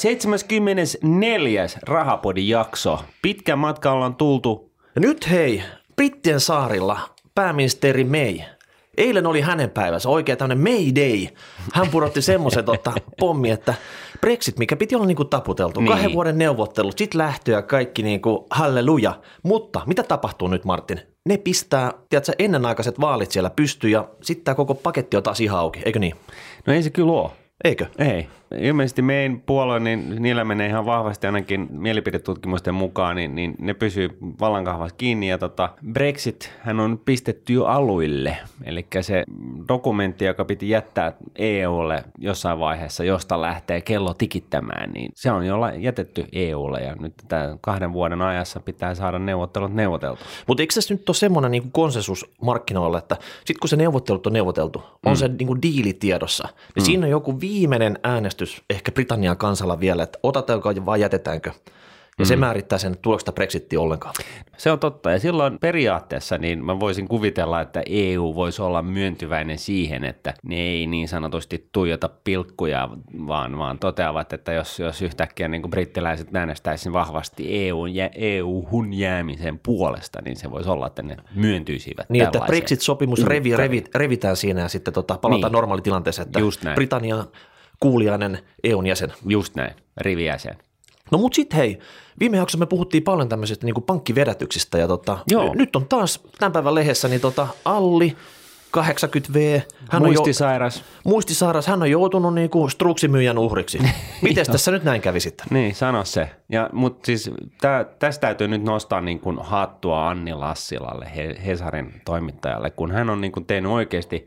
74. Rahapodin jakso. Pitkän matkan ollaan tultu. Nyt hei, Brittien saarilla pääministeri May. Eilen oli hänen päivänsä, oikein tämmöinen May Day. Hän pudotti semmoisen pommi, että Brexit, mikä piti olla niinku taputeltu. Niin. 2 vuoden neuvottelut, sit lähtö ja kaikki niinku halleluja. Mutta mitä tapahtuu nyt, Martin? Ne pistää, tiedätkö, ennenaikaiset vaalit siellä pystyyn ja sitten tämä koko paketti on taas ihan auki, eikö niin? No ei se kyllä ole. Eikö? Ei. Ilmeisesti meidän puolue, niin niillä menee ihan vahvasti ainakin mielipidetutkimusten mukaan, niin ne pysyy vallankahvassa kiinni. Ja Brexit hän on pistetty jo aluille, eli se dokumentti, joka piti jättää EUlle jossain vaiheessa, josta lähtee kello tikittämään, niin se on jo jätetty EUlle ja nyt tämän 2 vuoden ajassa pitää saada neuvottelut neuvoteltu. Mutta eikö tässä nyt ole semmoinen niin kuin konsensus markkinoilla, että sitten kun se neuvottelut on neuvoteltu, on se niin kuin diilitiedossa, niin siinä on joku viimeinen äänestys, ehkä Britannian kansalla vielä, että otetaanko vai jätetäänkö. Ja se määrittää sen, että tuleeko sitä Brexittiä ollenkaan. Se on totta. Ja silloin periaatteessa niin mä voisin kuvitella, että EU voisi olla myöntyväinen siihen, että ne ei niin sanotusti tuijota pilkkuja, vaan toteavat, että jos yhtäkkiä niin kuin brittiläiset äänestäisivät vahvasti EU-hun jäämisen puolesta, niin se voisi olla, että ne myöntyisivät niin, tällaiseen. Että Brexit-sopimus revitään siinä ja sitten palataan niin normaalitilanteeseen, että Britannia kuulijainen EUn jäsen. Just näin, rivijäsen. No mut sit hei, viime jaksossa me puhuttiin paljon tämmöisistä niin kuin pankkivedätyksistä ja nyt on taas tämän päivän lehdessä niin Alli 80V. Hän muistisairas. Hän on joutunut niin kuin struksimyyjän uhriksi. Mites tässä nyt näin kävi sitten? Niin, sano se. Mutta siis tästä täytyy nyt nostaa niin kuin hattua Anni Lassilalle, Hesarin toimittajalle, kun hän on niin kuin tehnyt oikeasti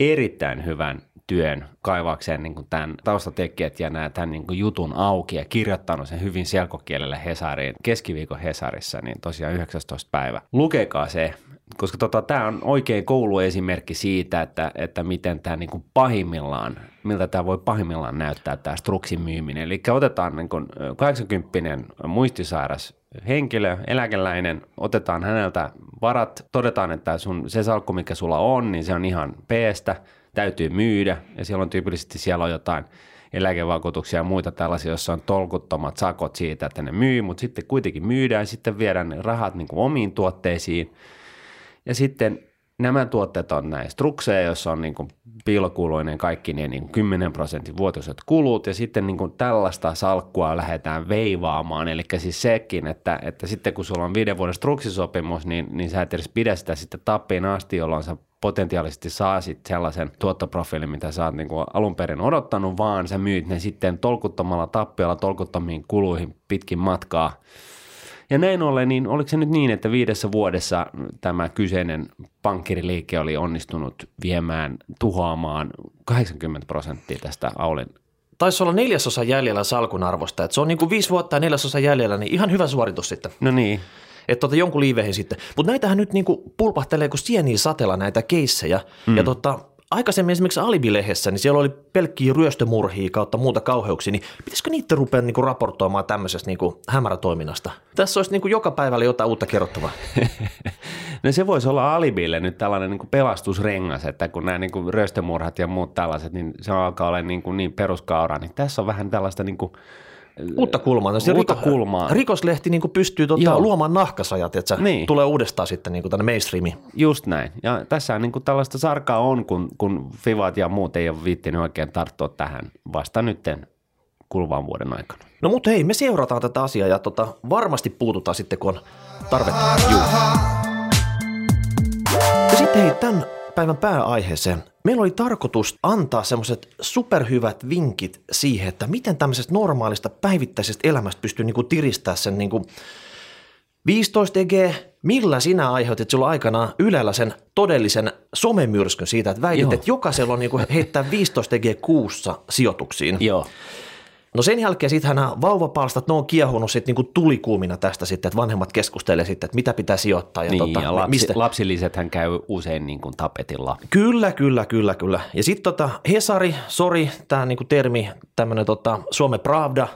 erittäin hyvän työn kaivaakseen niin kuin tämän taustatekijät ja tämän niin kuin jutun auki ja kirjoittanut sen hyvin selkokielellä Hesariin, keskiviikon Hesarissa, niin tosiaan 19. päivä. Lukekaa se, koska tämä on oikein kouluesimerkki siitä, että miten tämä niin kuin pahimmillaan, miltä tämä voi pahimmillaan näyttää tämä struksin myyminen. Eli otetaan niin kuin 80-vuotias muistisairas henkilö, eläkeläinen, otetaan häneltä varat, todetaan, että se salkku, mikä sulla on, niin se on ihan peestä. Täytyy myydä ja silloin tyypillisesti siellä on jotain eläkevakuutuksia ja muita tällaisia, joissa on tolkuttomat sakot siitä, että ne myy, mutta sitten kuitenkin myydään ja sitten viedään ne rahat niin kuin omiin tuotteisiin. Ja sitten nämä tuotteet on näin strukseja, jossa on niin kuin piilokuluinen kaikki ne niin 10% vuotuiset kulut ja sitten niin kuin tällaista salkkua lähdetään veivaamaan. Eli siis sekin, että sitten kun sulla on 5 vuoden struksisopimus, niin sä et edes pidä sitä sitten tappiin asti, jolloin sä potentiaalisesti saa sitten sellaisen tuottoprofiilin, mitä sä oot niinku alun perin odottanut, vaan sä myyt ne sitten tolkuttomalla tappiolla, tolkuttomiin kuluihin pitkin matkaa. Ja näin ollen, niin oliko se nyt niin, että 5 vuodessa tämä kyseinen pankkiriliike oli onnistunut tuhoamaan 80% tästä Aulin? Taisi olla 1/4 jäljellä salkun arvosta, että se on niinku 5 vuotta ja 1/4 jäljellä, niin ihan hyvä suoritus sitten. No niin. Että jonkun liiveihin sitten. Mutta näitähän nyt niinku pulpahtelee kuin sieniä satella näitä keissejä. Ja aikaisemmin esimerkiksi Alibi-lehdessä, niin siellä oli pelkkiä ryöstömurhia kautta muuta kauheuksia, niin pitäisikö niitä rupea niinku raportoimaan tämmöisestä niinku hämärätoiminnasta? Tässä olisi niinku joka päivällä jotain uutta kerrottavaa. No se voisi olla Alibille nyt tällainen niinku pelastusrengas, että kun nämä niinku ryöstömurhat ja muut tällaiset, niin se alkaa olla niinku niin peruskauraa, niin tässä on vähän tällaista niinku uutta kulmaa. Rikoslehti niin pystyy luomaan nahkasajat, että se tulee uudestaan sitten niin tänne mainstreamiin. Just näin. Ja tässä niin tällaista sarkaa on, kun fivat ja muut ei ole viittinyt oikein tarttua tähän vasta nytten kuluvan vuoden aikana. No mutta hei, me seurataan tätä asiaa ja varmasti puututaan sitten, kun on tarvetta. Ja sitten hei, tämän päivän pääaiheeseen. Meillä oli tarkoitus antaa semmoiset superhyvät vinkit siihen, että miten tämmöisestä normaalista päivittäisestä elämästä pystyy niinku tiristämään sen niinku 15G, millä sinä aiheutit silloin aikanaan Ylellä sen todellisen somemyrskyn siitä, että väitit, että jokaisella on niinku heittää 15G kuussa sijoituksiin. Joo. No sen jälkeen sitten nämä vauvapalstat, ne on kiehunut sitten niinku tulikuumina tästä sitten, että vanhemmat keskustelevat sitten, että mitä pitää sijoittaa. Ja niin, ja lapsilisethän käy usein niinku tapetilla. Kyllä. Ja sitten Hesari, sori, tämä niinku termi, tämmöinen Suomen Pravda,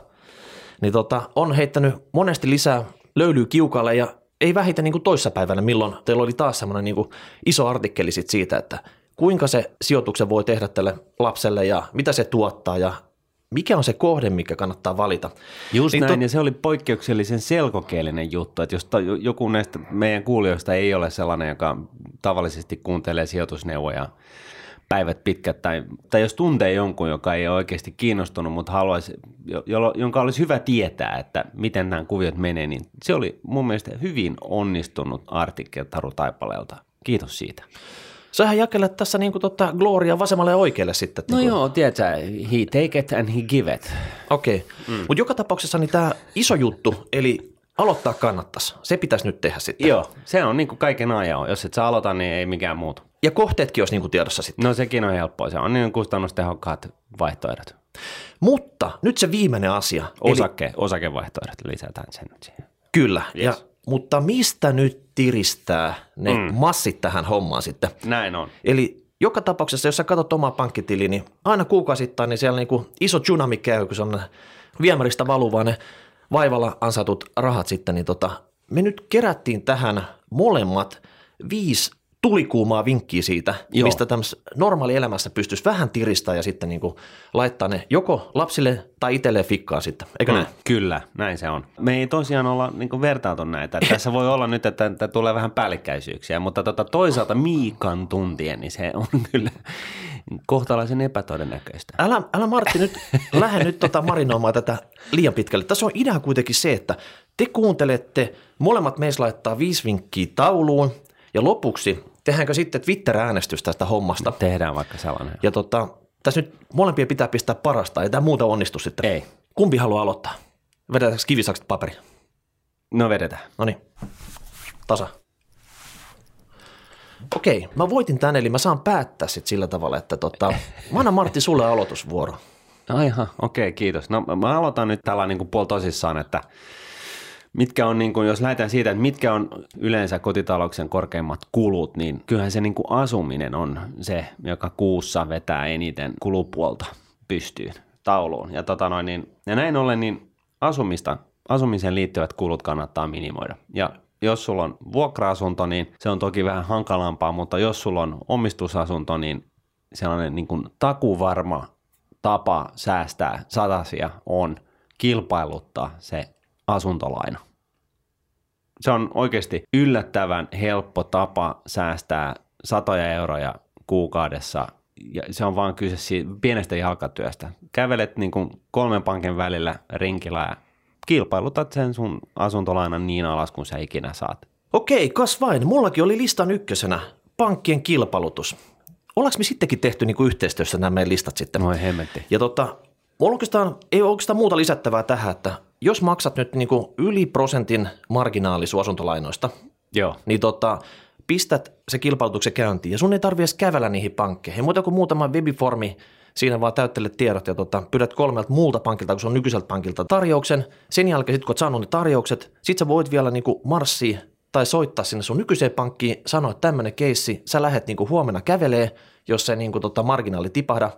niin on heittänyt monesti lisää löylyä kiukalle ja ei vähiten niinku toissapäivänä, milloin teillä oli taas semmoinen niinku iso artikkeli sit siitä, että kuinka se sijoituksen voi tehdä tälle lapselle ja mitä se tuottaa ja mikä on se kohde, mikä kannattaa valita. Just niin näin, ja se oli poikkeuksellisen selkokielinen juttu, että jos joku näistä meidän kuulijoista ei ole sellainen, joka tavallisesti kuuntelee sijoitusneuvoja päivät pitkät, tai jos tuntee jonkun, joka ei ole oikeasti kiinnostunut, mutta haluaisi, jonka olisi hyvä tietää, että miten nämä kuviot menee, niin se oli mun mielestä hyvin onnistunut artikkeli Taru Taipaleelta. Kiitos siitä. Sähän jakelet tässä niin kuin Gloria vasemmalle ja oikealle sitten. No niin joo, tiedätkö, he take it and he give it. Okei, okay. Mutta joka tapauksessa niin tämä iso juttu, eli aloittaa kannattaisi, se pitäisi nyt tehdä sitten. Joo, se on niin kuin kaiken ajan, jos et sä aloita, niin ei mikään muuta. Ja kohteetkin olisi niin kuin tiedossa sitten. No sekin on helppoa, se on niin kustannustehokkaat vaihtoehdot. Mutta nyt se viimeinen asia. Osakevaihtoehdot lisätään sen nyt siihen. Kyllä, yes. Mutta mistä nyt tiristää ne massit tähän hommaan sitten? Näin on. Eli joka tapauksessa, jos sä katsot omaa pankkitiliä, niin aina kuukausittain niin siellä niinku iso tsunami käy, kun se on viemäristä valuvaa ne vaivalla ansaitut rahat sitten. Niin me nyt kerättiin tähän molemmat 5 tulikuumaa vinkkiä siitä, joo, mistä tämmöisessä normaalielämässä pystyisi vähän tiristämään ja sitten niinku laittaa ne joko lapsille tai itselleen fikkaa sitten, eikö näin? Kyllä, näin se on. Me ei tosiaan olla niinku vertailtu näitä. Tässä voi olla nyt, että tulee vähän päällekkäisyyksiä, mutta toisaalta Miikan tuntien, niin se on kyllä kohtalaisen epätodennäköistä. Älä Martti nyt lähde nyt marinoimaan tätä liian pitkälle. Tässä on idea kuitenkin se, että te kuuntelette, molemmat meistä laittaa 5 vinkkiä tauluun. Ja lopuksi, tehdäänkö sitten Twitter-äänestys tästä hommasta? Tehdään vaikka sellainen. Ja tässä nyt molempia pitää pistää parasta, ei tämä muuta onnistu sitten. Ei. Kumpi haluaa aloittaa? Vedetäänkö kivisakset paperi? No vedetään. Noniin. Tasa. Okei, mä voitin tän, eli mä saan päättää sitten sillä tavalla, että mä annan Martti sulle aloitusvuoro. Aihan, okei, kiitos. No mä aloitan nyt tällä niin kuin puoltosissaan, että mitkä on, niin kun, jos lähdetään siitä, että mitkä on yleensä kotitalouksen korkeimmat kulut, niin kyllähän se niin kun asuminen on se, joka kuussa vetää eniten kulupuolta pystyyn tauluun. Ja, ja näin ollen niin asumiseen liittyvät kulut kannattaa minimoida. Ja jos sulla on vuokra-asunto, niin se on toki vähän hankalampaa, mutta jos sulla on omistusasunto, niin sellainen niin kun takuvarma tapa säästää satasia on kilpailuttaa se asuntolaina. Se on oikeasti yllättävän helppo tapa säästää satoja euroja kuukaudessa ja se on vaan kyse pienestä jalkatyöstä. Kävelet niin kuin 3 pankin välillä rinkillä ja kilpailutat sen sun asuntolainan niin alas kuin sä ikinä saat. Okei, kas vain. Mullakin oli listan ykkösenä pankkien kilpailutus. Ollaanko me sittenkin tehty niin kuin yhteistyössä nämä meidän listat sitten? Moi hemmetti. Ja ei ole oikeastaan muuta lisättävää tähän, että jos maksat nyt niinku yli prosentin marginaali sun asuntolainoista, joo, niin pistät se kilpailutuksen käyntiin ja sun ei tarvitse kävellä niihin pankkeihin. Muuta kuin muutama webiformi, siinä vaan täyttelet tiedot ja pyydät 3 muulta pankilta, kun se on nykyiseltä pankilta tarjouksen. Sen jälkeen sitten kun olet saanut ne tarjoukset, sit sä voit vielä niinku marssia tai soittaa sinne sun nykyiseen pankkiin, sanoa, että tämmöinen keissi, sä lähet niinku huomenna kävelee, jos ei niinku marginaali tipahda.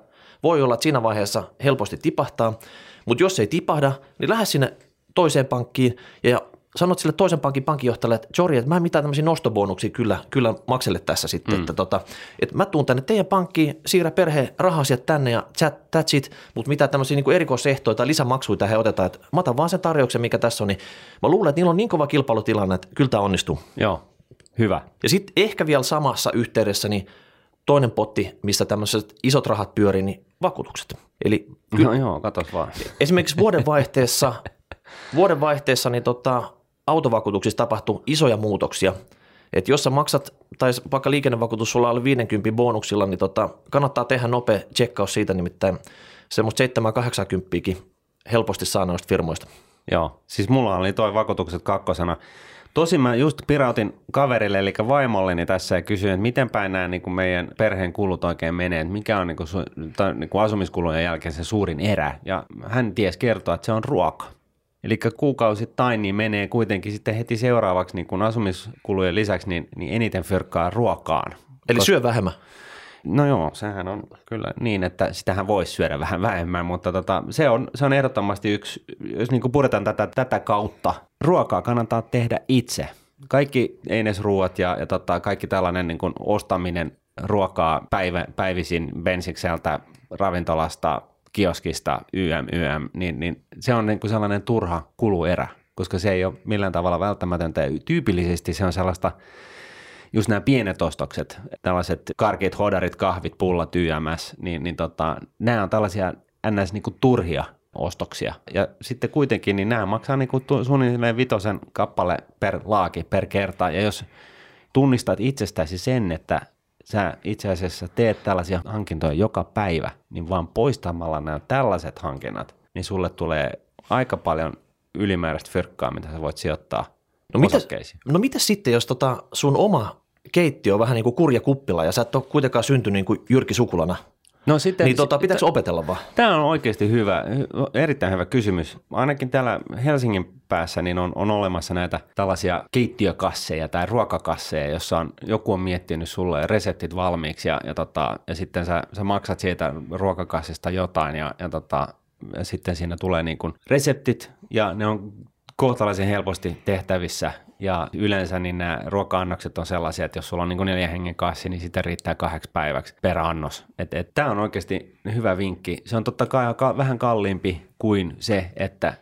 Voi olla, että siinä vaiheessa helposti tipahtaa, mutta jos ei tipahda, niin lähde sinne toiseen pankkiin ja sanot sille toisen pankin pankinjohtajalle, että sorry, että mä en mitään tämmöisiä nostobonuksia kyllä makselle tässä sitten, että mä tuun tänne teidän pankkiin, siirrä perheen rahasiat tänne ja that's it, mutta mitään tämmöisiä niin kuin erikoisehtoja tai lisämaksuita he otetaan, että mä otan vaan sen tarjouksen, mikä tässä on, niin mä luulen, että niillä on niin kova kilpailutilanne, että kyllä tämä onnistuu. Joo, hyvä. Ja sitten ehkä vielä samassa yhteydessä, niin toinen potti, missä tämmöiset isot rahat pyörii, niin vakuutukset. Eli no joo, katos vaan. Esimerkiksi vuodenvaihteessa niin autovakuutuksissa tapahtui isoja muutoksia. Et jos sä maksat, tai vaikka liikennevakuutus sulla oli 50 bonuksilla, niin kannattaa tehdä nopea tsekkaus siitä, nimittäin semmoista 7-80 helposti saa noista firmoista. Joo, siis mulla oli toi vakuutukset 2. Tosin mä just pirautin kaverille, eli vaimolleni tässä ja kysyin, että miten päin nämä niin kuin meidän perheen kulut oikein menee, että mikä on niin kuin asumiskulujen jälkeen se suurin erä. Ja hän tiesi kertoa, että se on ruoka. Eli kuukausittain niin menee kuitenkin sitten heti seuraavaksi niin kuin asumiskulujen lisäksi niin eniten fyrkkaa ruokaan. Eli syö vähemmän. No joo, sehän on kyllä niin, että sitähän voisi syödä vähän vähemmän, mutta se on ehdottomasti yksi, jos niin kuin puretaan tätä kautta. Ruokaa kannattaa tehdä itse. Kaikki einesruuat ja kaikki tällainen niin kuin ostaminen ruokaa päivisin bensikseltä, ravintolasta, kioskista niin se on niin kuin sellainen turha kuluerä, koska se ei ole millään tavalla välttämätöntä. Tyypillisesti se on sellaista, just nämä pienet ostokset, tällaiset karkeat hodarit, kahvit, pullat, YMS, niin nämä on tällaisia ns. Niin kuin turhia ostoksia. Ja sitten kuitenkin niin nämä maksaa niin kuin suunnilleen 5 kappale per laaki per kerta. Ja jos tunnistat itsestäsi sen, että sä itse asiassa teet tällaisia hankintoja joka päivä, niin vaan poistamalla nämä tällaiset hankinnat, niin sulle tulee aika paljon ylimääräistä fyrkkaa, mitä sä voit sijoittaa osakkeisiin. No mitä sitten, jos sun oma keittiö on vähän niin kuin kurja kuppila ja sä et ole kuitenkaan syntynyt niin kuin Jyrki Sukulana? No sitten, niin pitääkö opetella vaan? Tämä on oikeasti hyvä, erittäin hyvä kysymys. Ainakin täällä Helsingin päässä niin on olemassa näitä tällaisia keittiökasseja tai ruokakasseja, jossa joku on miettinyt sulle reseptit valmiiksi ja sitten sä maksat siitä ruokakassista jotain ja sitten siinä tulee niin kuin reseptit ja ne on kohtalaisen helposti tehtävissä. Ja yleensä niin nämä ruoka-annokset on sellaisia, että jos sulla on niin kuin 4 hengen kassi, niin sitä riittää 2 päiväksi per annos. Tämä on oikeasti hyvä vinkki. Se on totta kai vähän kalliimpi kuin se, että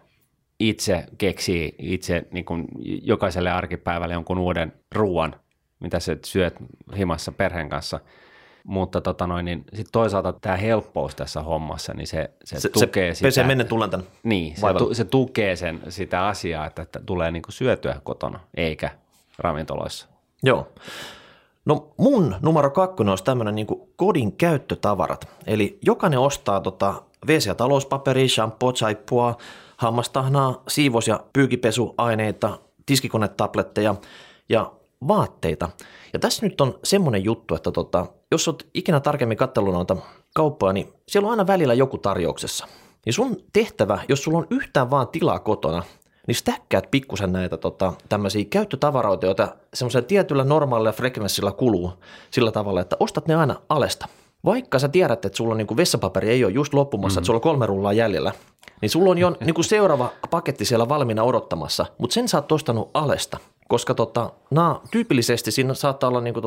itse keksii itse niin kuin jokaiselle arkipäivälle jonkun uuden ruoan, mitä sä syöt himassa perheen kanssa. Mutta niin sit toisaalta tämä helppous tässä hommassa, niin se tukee sitä. Se mennä tullaan tämän. Niin, se tukee sitä asiaa, että tulee niinku syötyä kotona, eikä ravintoloissa. Joo. No mun numero 2 olisi tämmöinen niinku kodin käyttötavarat. Eli jokainen ostaa vesi- ja talouspaperia, shampoo, saippua, hammastahnaa, siivous- ja pyykipesuaineita, tiskikonetabletta ja vaatteita. Ja tässä nyt on semmoinen juttu, että jos olet ikinä tarkemmin katsellut noita kauppoja, niin siellä on aina välillä joku tarjouksessa. Ja sun tehtävä, jos sulla on yhtään vaan tilaa kotona, niin stäkkäät pikkusen näitä tämmöisiä käyttötavaroita, joita semmoisella tietyllä normaalilla frekvenssillä kuluu sillä tavalla, että ostat ne aina alesta. Vaikka sä tiedät, että sulla niinku vessapaperi ei ole just loppumassa, että sulla on 3 rullaa jäljellä, niin sulla on jo niinku seuraava paketti siellä valmiina odottamassa, mutta sen sä oot ostanut alesta. Koska tyypillisesti siinä saattaa olla niinku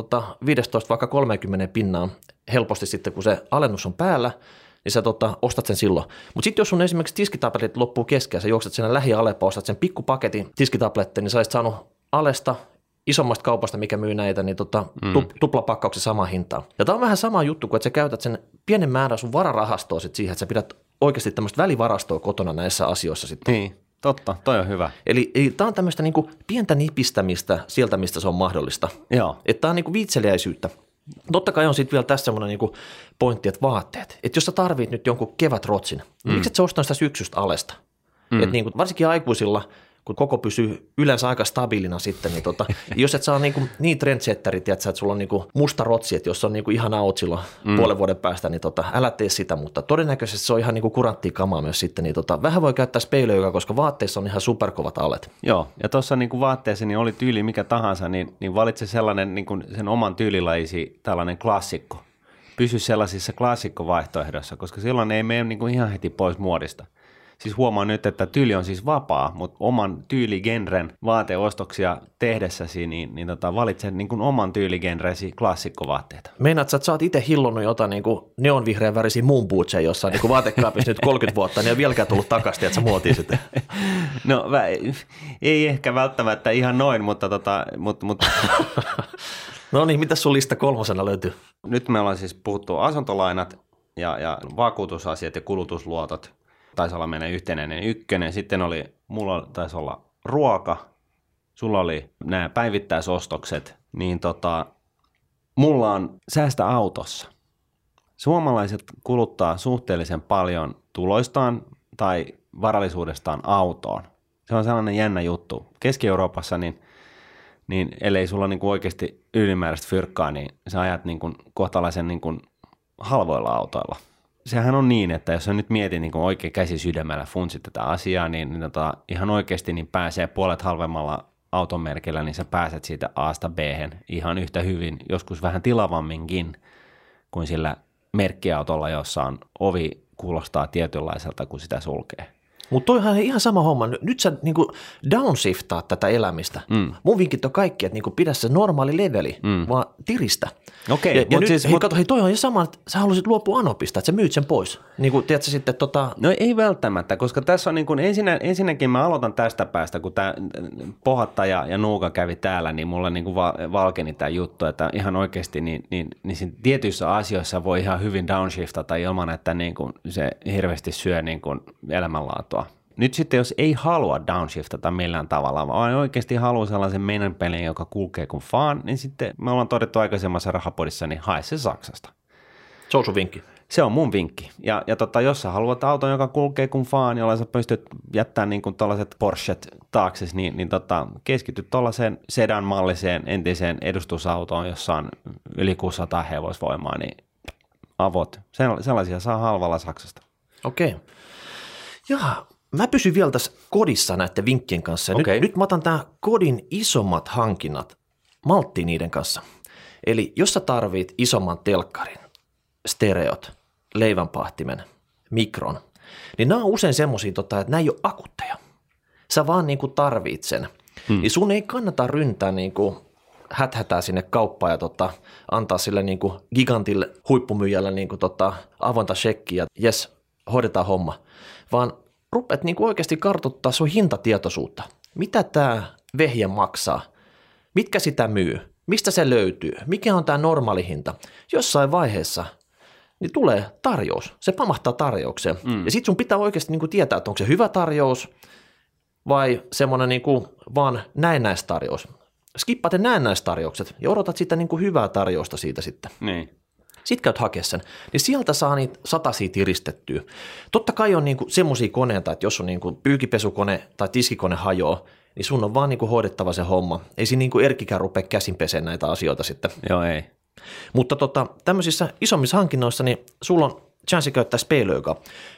15 vaikka 30 pinnaan helposti sitten, kun se alennus on päällä, niin sä ostat sen silloin. Mutta sitten jos sun esimerkiksi tiskitabletit loppuu kesken, sä juokset sinne lähialepaan, ostat sen pikkupaketin tiskitabletteja, niin sä olisit saanut alesta isommasta kaupasta, mikä myy näitä, niin tuplapakkauksen samaan hintaan. Ja tämä on vähän sama juttu, kun että sä käytät sen pienen määrän sun vararahastoa sit siihen, että sä pidät oikeasti tämmöistä välivarastoa kotona näissä asioissa sitten. Niin. Totta, toi on hyvä. Eli tämä on tämmöistä niinku pientä nipistämistä sieltä, mistä se on mahdollista. Joo. Että tämä on niinku viitseliäisyyttä. Totta kai on sitten vielä tässä semmoinen niinku pointti, että vaatteet. Että jos sä tarvit nyt jonkun kevätrotsin, miksi et sä ostanut sitä syksystä alesta? Että niinku, varsinkin aikuisilla, kun koko pysyy yleensä aika stabiilina sitten, niin jos et saa niinku niin trendsetterit, että sulla on niinku musta rotsi, että jos on niinku ihan out silloin puolen vuoden päästä, niin älä tee sitä, mutta todennäköisesti se on ihan niinku kuranttia kamaa myös sitten, niin vähän voi käyttää speilöikä, koska vaatteissa on ihan superkovat alet. Joo, ja tuossa niinku vaatteessa niin oli tyyli mikä tahansa, niin valitse sellainen niinku sen oman tyylilajisi tällainen klassikko. Pysy sellaisissa klassikkovaihtoehdossa, koska silloin ei mene niinku ihan heti pois muodista. Siis huomaa nyt, että tyyli on siis vapaa, mutta oman tyyligenren vaateostoksia tehdessäsi, niin valitse niin kuin oman tyyligenresi klassikkovaatteita. Meinaat, että sä oot itse hillonnut jotain niin kuin neonvihreän värisiä muunbootseja jossain niin vaatekaapissa nyt 30 vuotta, niin ei ole vieläkään tullut takaisin, että sä muotiin sitten. No ei ehkä välttämättä ihan noin, mutta. No niin, mitä sun lista 3 löytyy? Nyt me ollaan siis puhuttu asuntolainat ja vakuutusasiat ja kulutusluotot. Taisi olla meidän yhtenäinen 1. Sitten mulla taisi olla ruoka, sulla oli nämä päivittäisostokset, niin mulla on säästä autossa. Suomalaiset kuluttaa suhteellisen paljon tuloistaan tai varallisuudestaan autoon. Se on sellainen jännä juttu. Keski-Euroopassa, niin ellei sulla niinku oikeasti ylimääräistä fyrkkaa, niin sä ajat niinku kohtalaisen niinku halvoilla autoilla. Sehän on niin, että jos nyt mietin niin oikein käsi sydämellä funtsit tätä asiaa, niin ihan oikeasti niin pääsee puolet halvemmalla automerkillä, niin sä pääset siitä A:sta B:hen ihan yhtä hyvin, joskus vähän tilavamminkin kuin sillä merkkiautolla, jossa on ovi kuulostaa tietynlaiselta, kun sitä sulkee. Mutta toihan ihan sama homma. Nyt sä niinku downshiftaat tätä elämistä. Mm. Mun vinkit on kaikki, että niinku pidä se normaali leveli, vaan tiristä. Okei. Okay, mutta siis, kato, hei, toi on ihan sama, että sä haluaisit luopua anopista, että sä myyt sen pois. Niinku, tiedät sä sitten tota... No ei välttämättä, koska tässä on niin kuin ensinnäkin mä aloitan tästä päästä, kun tää Pohatta ja Nuuka kävi täällä, niin mulla niin kuin valkeni tämä juttu, että ihan oikeasti niin tietyissä asioissa voi ihan hyvin downshiftata ilman, että niin kuin se hirveästi syö niin kuin elämänlaatua. Nyt sitten jos ei halua downshiftata millään tavalla, vaan oikeasti haluaa sellaisen meidän pelin, joka kulkee kuin fan, niin sitten me ollaan todettu aikaisemmassa rahapodissa, niin hae se Saksasta. Se on sun vinkki. Se on mun vinkki. Ja jos sä haluat auton, joka kulkee kuin fan, jolla sä pystyt jättämään niin kuin tällaiset Porschet taakse, niin keskity tuollaiseen sedan-malliseen entiseen edustusautoon, jossa on yli 600 hevosvoimaa, niin avot. Sellaisia saa halvalla Saksasta. Okei. Jaa. Mä pysyn vielä tässä kodissa näiden vinkkien kanssa. Okay. Nyt mä otan tää kodin isommat hankinnat malttiin niiden kanssa. Eli jos sä tarvit isomman telkkarin, stereot, leivänpahtimen, mikron, niin nämä on usein semmosia, että nämä ei ole akutteja. Sä vaan niinku tarvit sen. Niin sun ei kannata ryntää niinku häthätää sinne kauppaan ja antaa sille niinku gigantille huippumyyjälle niinku avointa shekkiä ja jes, hoidetaan homma, vaan rupeat niin oikeasti kartoittaa sun hintatietoisuutta. Mitä tämä vehje maksaa? Mitkä sitä myy? Mistä se löytyy? Mikä on tämä normaali hinta? Jossain vaiheessa niin tulee tarjous. Se pamahtaa tarjoukseen. Ja sitten sun pitää oikeasti niin tietää, että onko se hyvä tarjous vai semmoinen niin vaan näennäistarjous. Skippaat ne näennäistarjoukset ja odotat sitä niin hyvää tarjousta siitä sitten. Niin. Sitten käyt hakea sen, niin sieltä saa niitä satasia tiristettyä. Totta kai on niinku semmoisia koneita, että jos on niinku pyykinpesukone tai tiskikone hajoaa, niin sun on vaan niinku hoidettava se homma. Ei siinä niinku erkkikään rupea käsin peseen näitä asioita sitten. Joo, ei. Mutta tämmöisissä isommissa hankinnoissa, niin sulla on chanssi käyttää speilöökaa.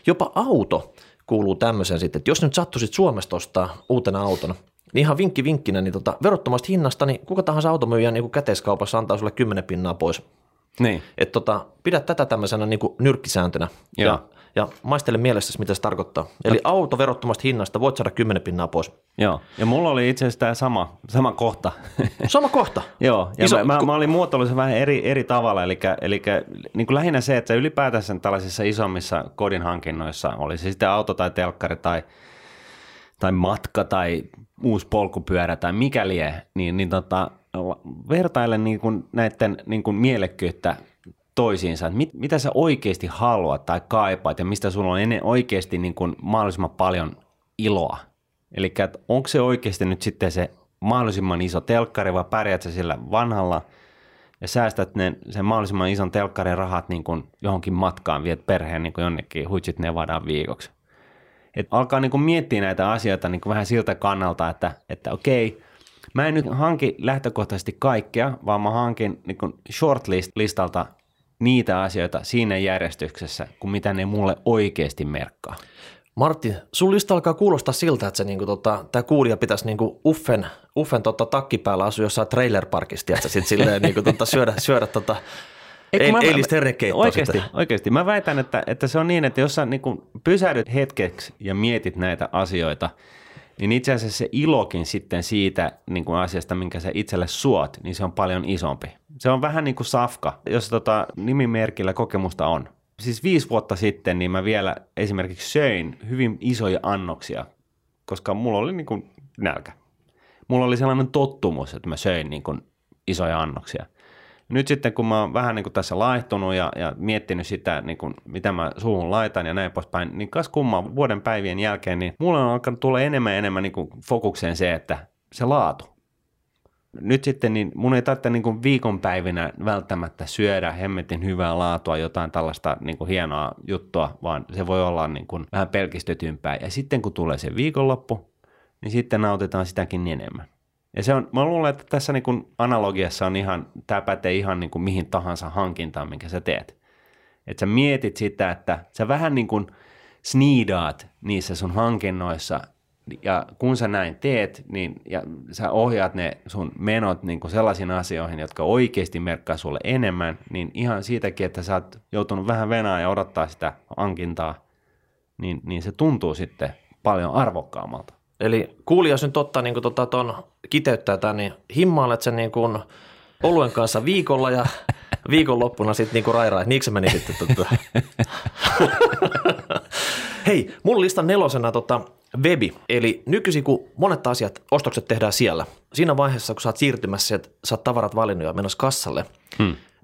Jopa auto kuuluu tämmöiseen sitten, että jos nyt sattuisit Suomesta ostaa uutena autona, niin ihan vinkki-vinkkinä, niin verottomasta hinnasta, niin kuka tahansa automyyjä niin käteiskaupassa antaa sulle 10 pinnaa pois. Niin. Että pidä tätä tämmöisenä niin kuin nyrkkisääntönä ja maistele mielessäsi, mitä se tarkoittaa. Eli auto verottomasta hinnasta voit saada 10 pinnaa pois. Joo, ja mulla oli itse asiassa tämä sama kohta. Sama kohta? Joo, ja mä olin muotoillut sen vähän eri tavalla, eli niin kuin lähinnä se, että ylipäätänsä tällaisissa isommissa kodin hankinnoissa, oli se sitten auto tai telkkari tai matka tai uusi polkupyörä tai mikä lie, niin vertaile niin kuin näiden niin kuin mielekkyyttä toisiinsa, että mitä sä oikeasti haluat tai kaipaat ja mistä sulla on oikeasti niin kuin mahdollisimman paljon iloa. Eli onko se oikeasti nyt sitten se mahdollisimman iso telkkari vai pärjät sä sillä vanhalla ja säästät sen mahdollisimman ison telkkarin rahat niin kuin johonkin matkaan, viet perheen niin kuin jonnekin, huitsit Nevadaan viikoksi. Et alkaa niin kuin miettiä näitä asioita niin kuin vähän siltä kannalta, että okei, mä en nyt hanki lähtökohtaisesti kaikkea, vaan mä hankin niin kuin shortlist-listalta niitä asioita siinä järjestyksessä, kuin mitä ne mulle oikeasti merkkaa. Martti, sun lista alkaa kuulostaa siltä, että niinku tämä kuulija pitäisi niinku uffen takki päällä asua jossain trailerparkissa, tiedätkö, sit silleen niinku syödä eilisternekeittoa. Oikeasti. Mä väitän, että se on niin, että jos sä niinku pysähdyt hetkeksi ja mietit näitä asioita, niin itse asiassa se ilokin sitten siitä niin kuin asiasta, minkä sä itselle suot, niin se on paljon isompi. Se on vähän niin kuin safka, jos nimimerkillä kokemusta on. Siis 5 vuotta sitten niin mä vielä esimerkiksi söin hyvin isoja annoksia, koska mulla oli niin kuin nälkä. Mulla oli sellainen tottumus, että mä söin niin kuin isoja annoksia. Nyt sitten kun mä oon vähän niin kuin tässä laihtunut ja miettinyt sitä, niin kuin, mitä mä suuhun laitan ja näin poispäin, niin kas kummaa vuoden päivien jälkeen, niin mulla on alkanut tulla enemmän niin kuin fokukseen se, että se laatu. Nyt sitten niin mun ei tarvitse niin kuin viikonpäivinä välttämättä syödä hemmetin hyvää laatua, jotain tällaista niin kuin hienoa juttua, vaan se voi olla niin kuin vähän pelkistetympää. Ja sitten kun tulee se viikonloppu, niin sitten nautitaan sitäkin enemmän. Ja se on, mä luulen, että tässä niin kuin analogiassa on ihan, tämä pätee ihan niin kuin mihin tahansa hankintaan, minkä sä teet. Että sä mietit sitä, että sä vähän niin kuin sniidaat niissä sun hankinnoissa ja kun sä näin teet, niin ja sä ohjaat ne sun menot niin kuin sellaisiin asioihin, jotka oikeasti merkkaa sulle enemmän, niin ihan siitäkin, että sä oot joutunut vähän venaan ja odottaa sitä hankintaa, niin se tuntuu sitten paljon arvokkaammalta. Eli kuulija, jos nyt ottaa niin kiteyttää tämän, niin himmailet sen niin kuin oluen kanssa viikolla ja viikonloppuna sitten niin kuin rairaa. Niinkö se meni sitten? Hei, mun listan nelosena webi. Eli nykyisin, kun monet asiat, ostokset tehdään siellä. Siinä vaiheessa, kun sä oot siirtymässä, että sä oot tavarat valinnut ja menossa kassalle,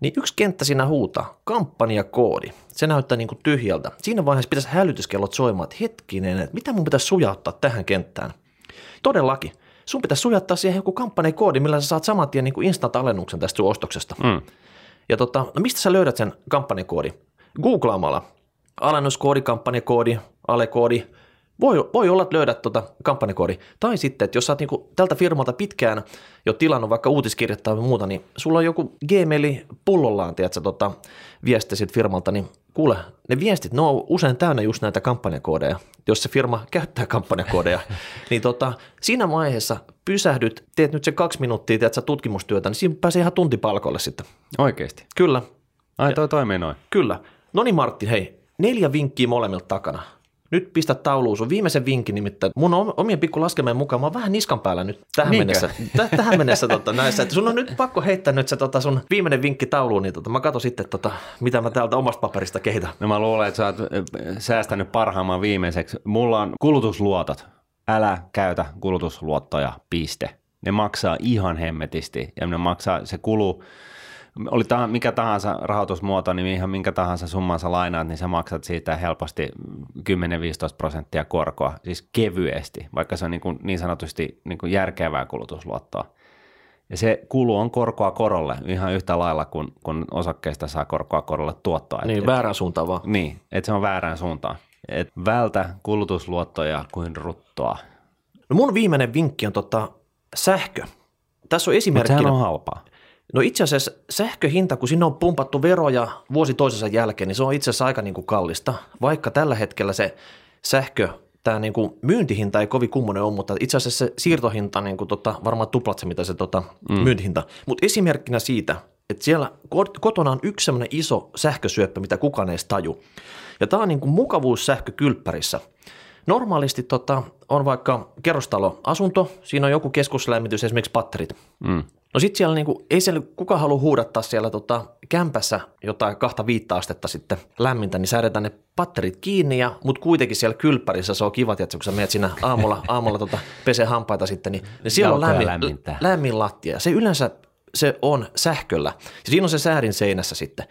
niin yksi kenttä siinä huutaa, kampanjakoodi. Se näyttää niin kuin tyhjältä. Siinä vaiheessa pitäisi hälytyskellot soimaan, että hetkinen, että mitä mun pitäisi sujauttaa tähän kenttään? Todellakin. Sun pitäisi sujauttaa siihen joku kampanjakoodi, millä sä saat saman tien niin kuin instant-alennuksen tästä sun ostoksesta. Ja no mistä sä löydät sen kampanjakoodi? Googlaamalla. Alennuskoodi, kampanjakoodi, alekoodi. Voi olla, että löydät kampanjakoodi. Tai sitten, että jos sä oot niinku tältä firmalta pitkään jo tilannut vaikka uutiskirjettä tai muuta, niin sulla on joku Gmaili pullollaan, tiedätkö, viestisit firmalta, niin kuule, ne viestit, ne on usein täynnä just näitä kampanjakoodeja, jos se firma käyttää kampanjakoodeja, niin siinä vaiheessa pysähdyt, teet nyt se 2 minuuttia, tiedätkö, tutkimustyötä, niin siinä pääsee ihan tuntipalkolle sitten. Oikeasti? Kyllä. Ai toi toimii noin. Kyllä. No niin Martti, hei, 4 vinkkiä molemmilta takana. Nyt pistä tauluun sun viimeisen vinkin, nimittäin mun omien pikkulaskelmien mukaan mä oon vähän niskan päällä nyt tähän mennessä, tähän mennessä näissä. Että sun on nyt pakko heittää nyt se sun viimeinen vinkki tauluun, niin mä katson sitten mitä mä täältä omasta paperista kehitän. No mä luulen, että sä oot säästänyt parhaamman viimeiseksi. Mulla on kulutusluotot. Älä käytä kulutusluottoja, piste. Ne maksaa ihan hemmetisti ja ne maksaa, se kuluu. Oli mikä tahansa rahoitusmuoto, niin ihan minkä tahansa summan sä lainaat, niin sä maksat siitä helposti 10-15% korkoa, siis kevyesti, vaikka se on niin sanotusti niin järkevää kulutusluottoa. Ja se kulu on korkoa korolle ihan yhtä lailla, kun osakkeista saa korkoa korolle tuottoa. Niin, väärään suuntaan vaan. Niin, että se on väärään suuntaan. Et vältä kulutusluottoja kuin ruttoa. No mun viimeinen vinkki on sähkö. Tässä on esimerkkinä. Mutta sehän on halpaa. No itse asiassa sähköhinta, kun sinne on pumpattu veroja vuosi toisensa jälkeen, niin se on itse asiassa aika kallista, vaikka tällä hetkellä se sähkö, tämä myyntihinta ei kovin kummonen ole, mutta itse asiassa se siirtohinta varmaan tuplat se, mitä se myyntihinta. Mutta esimerkkinä siitä, että siellä kotona on yksi sellainen iso sähkösyöppö, mitä kukaan ei taju. Ja tämä on mukavuussähkö kylppärissä. Normaalisti on vaikka kerrostaloasunto, siinä on joku keskuslämmitys, esimerkiksi patterit. No sitten siellä ei siellä kukaan halua huudattaa siellä kämpässä jotain 2-5 astetta sitten lämmintä, niin säädetään ne patterit kiinni, mutta kuitenkin siellä kylppärissä se on kiva, tietysti, kun sä menet siinä aamulla pesee hampaita sitten, niin siellä on lämmin lattia. Se yleensä se on sähköllä. Siinä on se säädin seinässä sitten.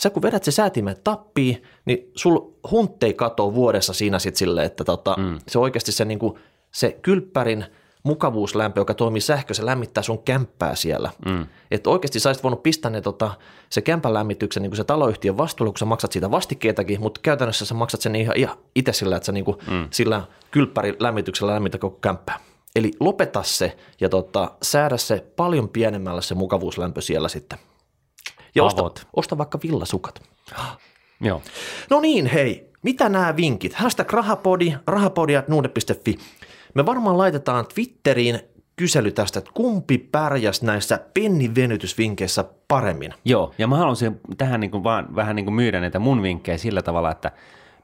Sä kun vedät se säätimen tappiin, niin sulla hunttei katoo vuodessa siinä sitten silleen, että se oikeasti se kylppärin mukavuuslämpö, joka toimii sähkö, se lämmittää sun kämppää siellä. Että oikeasti sä olisit voinut pistää ne, se kämpän lämmityksen niin kuin se taloyhtiön vastuulle, kun sä maksat siitä vastikkeitakin, mutta käytännössä sä maksat sen ihan itse sillä, että sä sillä kylppärin lämmityksellä lämmität koko kämppää. Eli lopeta se ja säädä se paljon pienemmällä se mukavuuslämpö siellä sitten. Ja osta vaikka villasukat. Joo. No niin, hei, mitä nämä vinkit? #rahapodi, rahapodi@nordnet.fi. Me varmaan laitetaan Twitteriin kysely tästä, että kumpi pärjäsi näissä pennivenytysvinkkeissä paremmin. Joo, ja mä haluaisin tähän vaan vähän myydä näitä mun vinkkejä sillä tavalla, että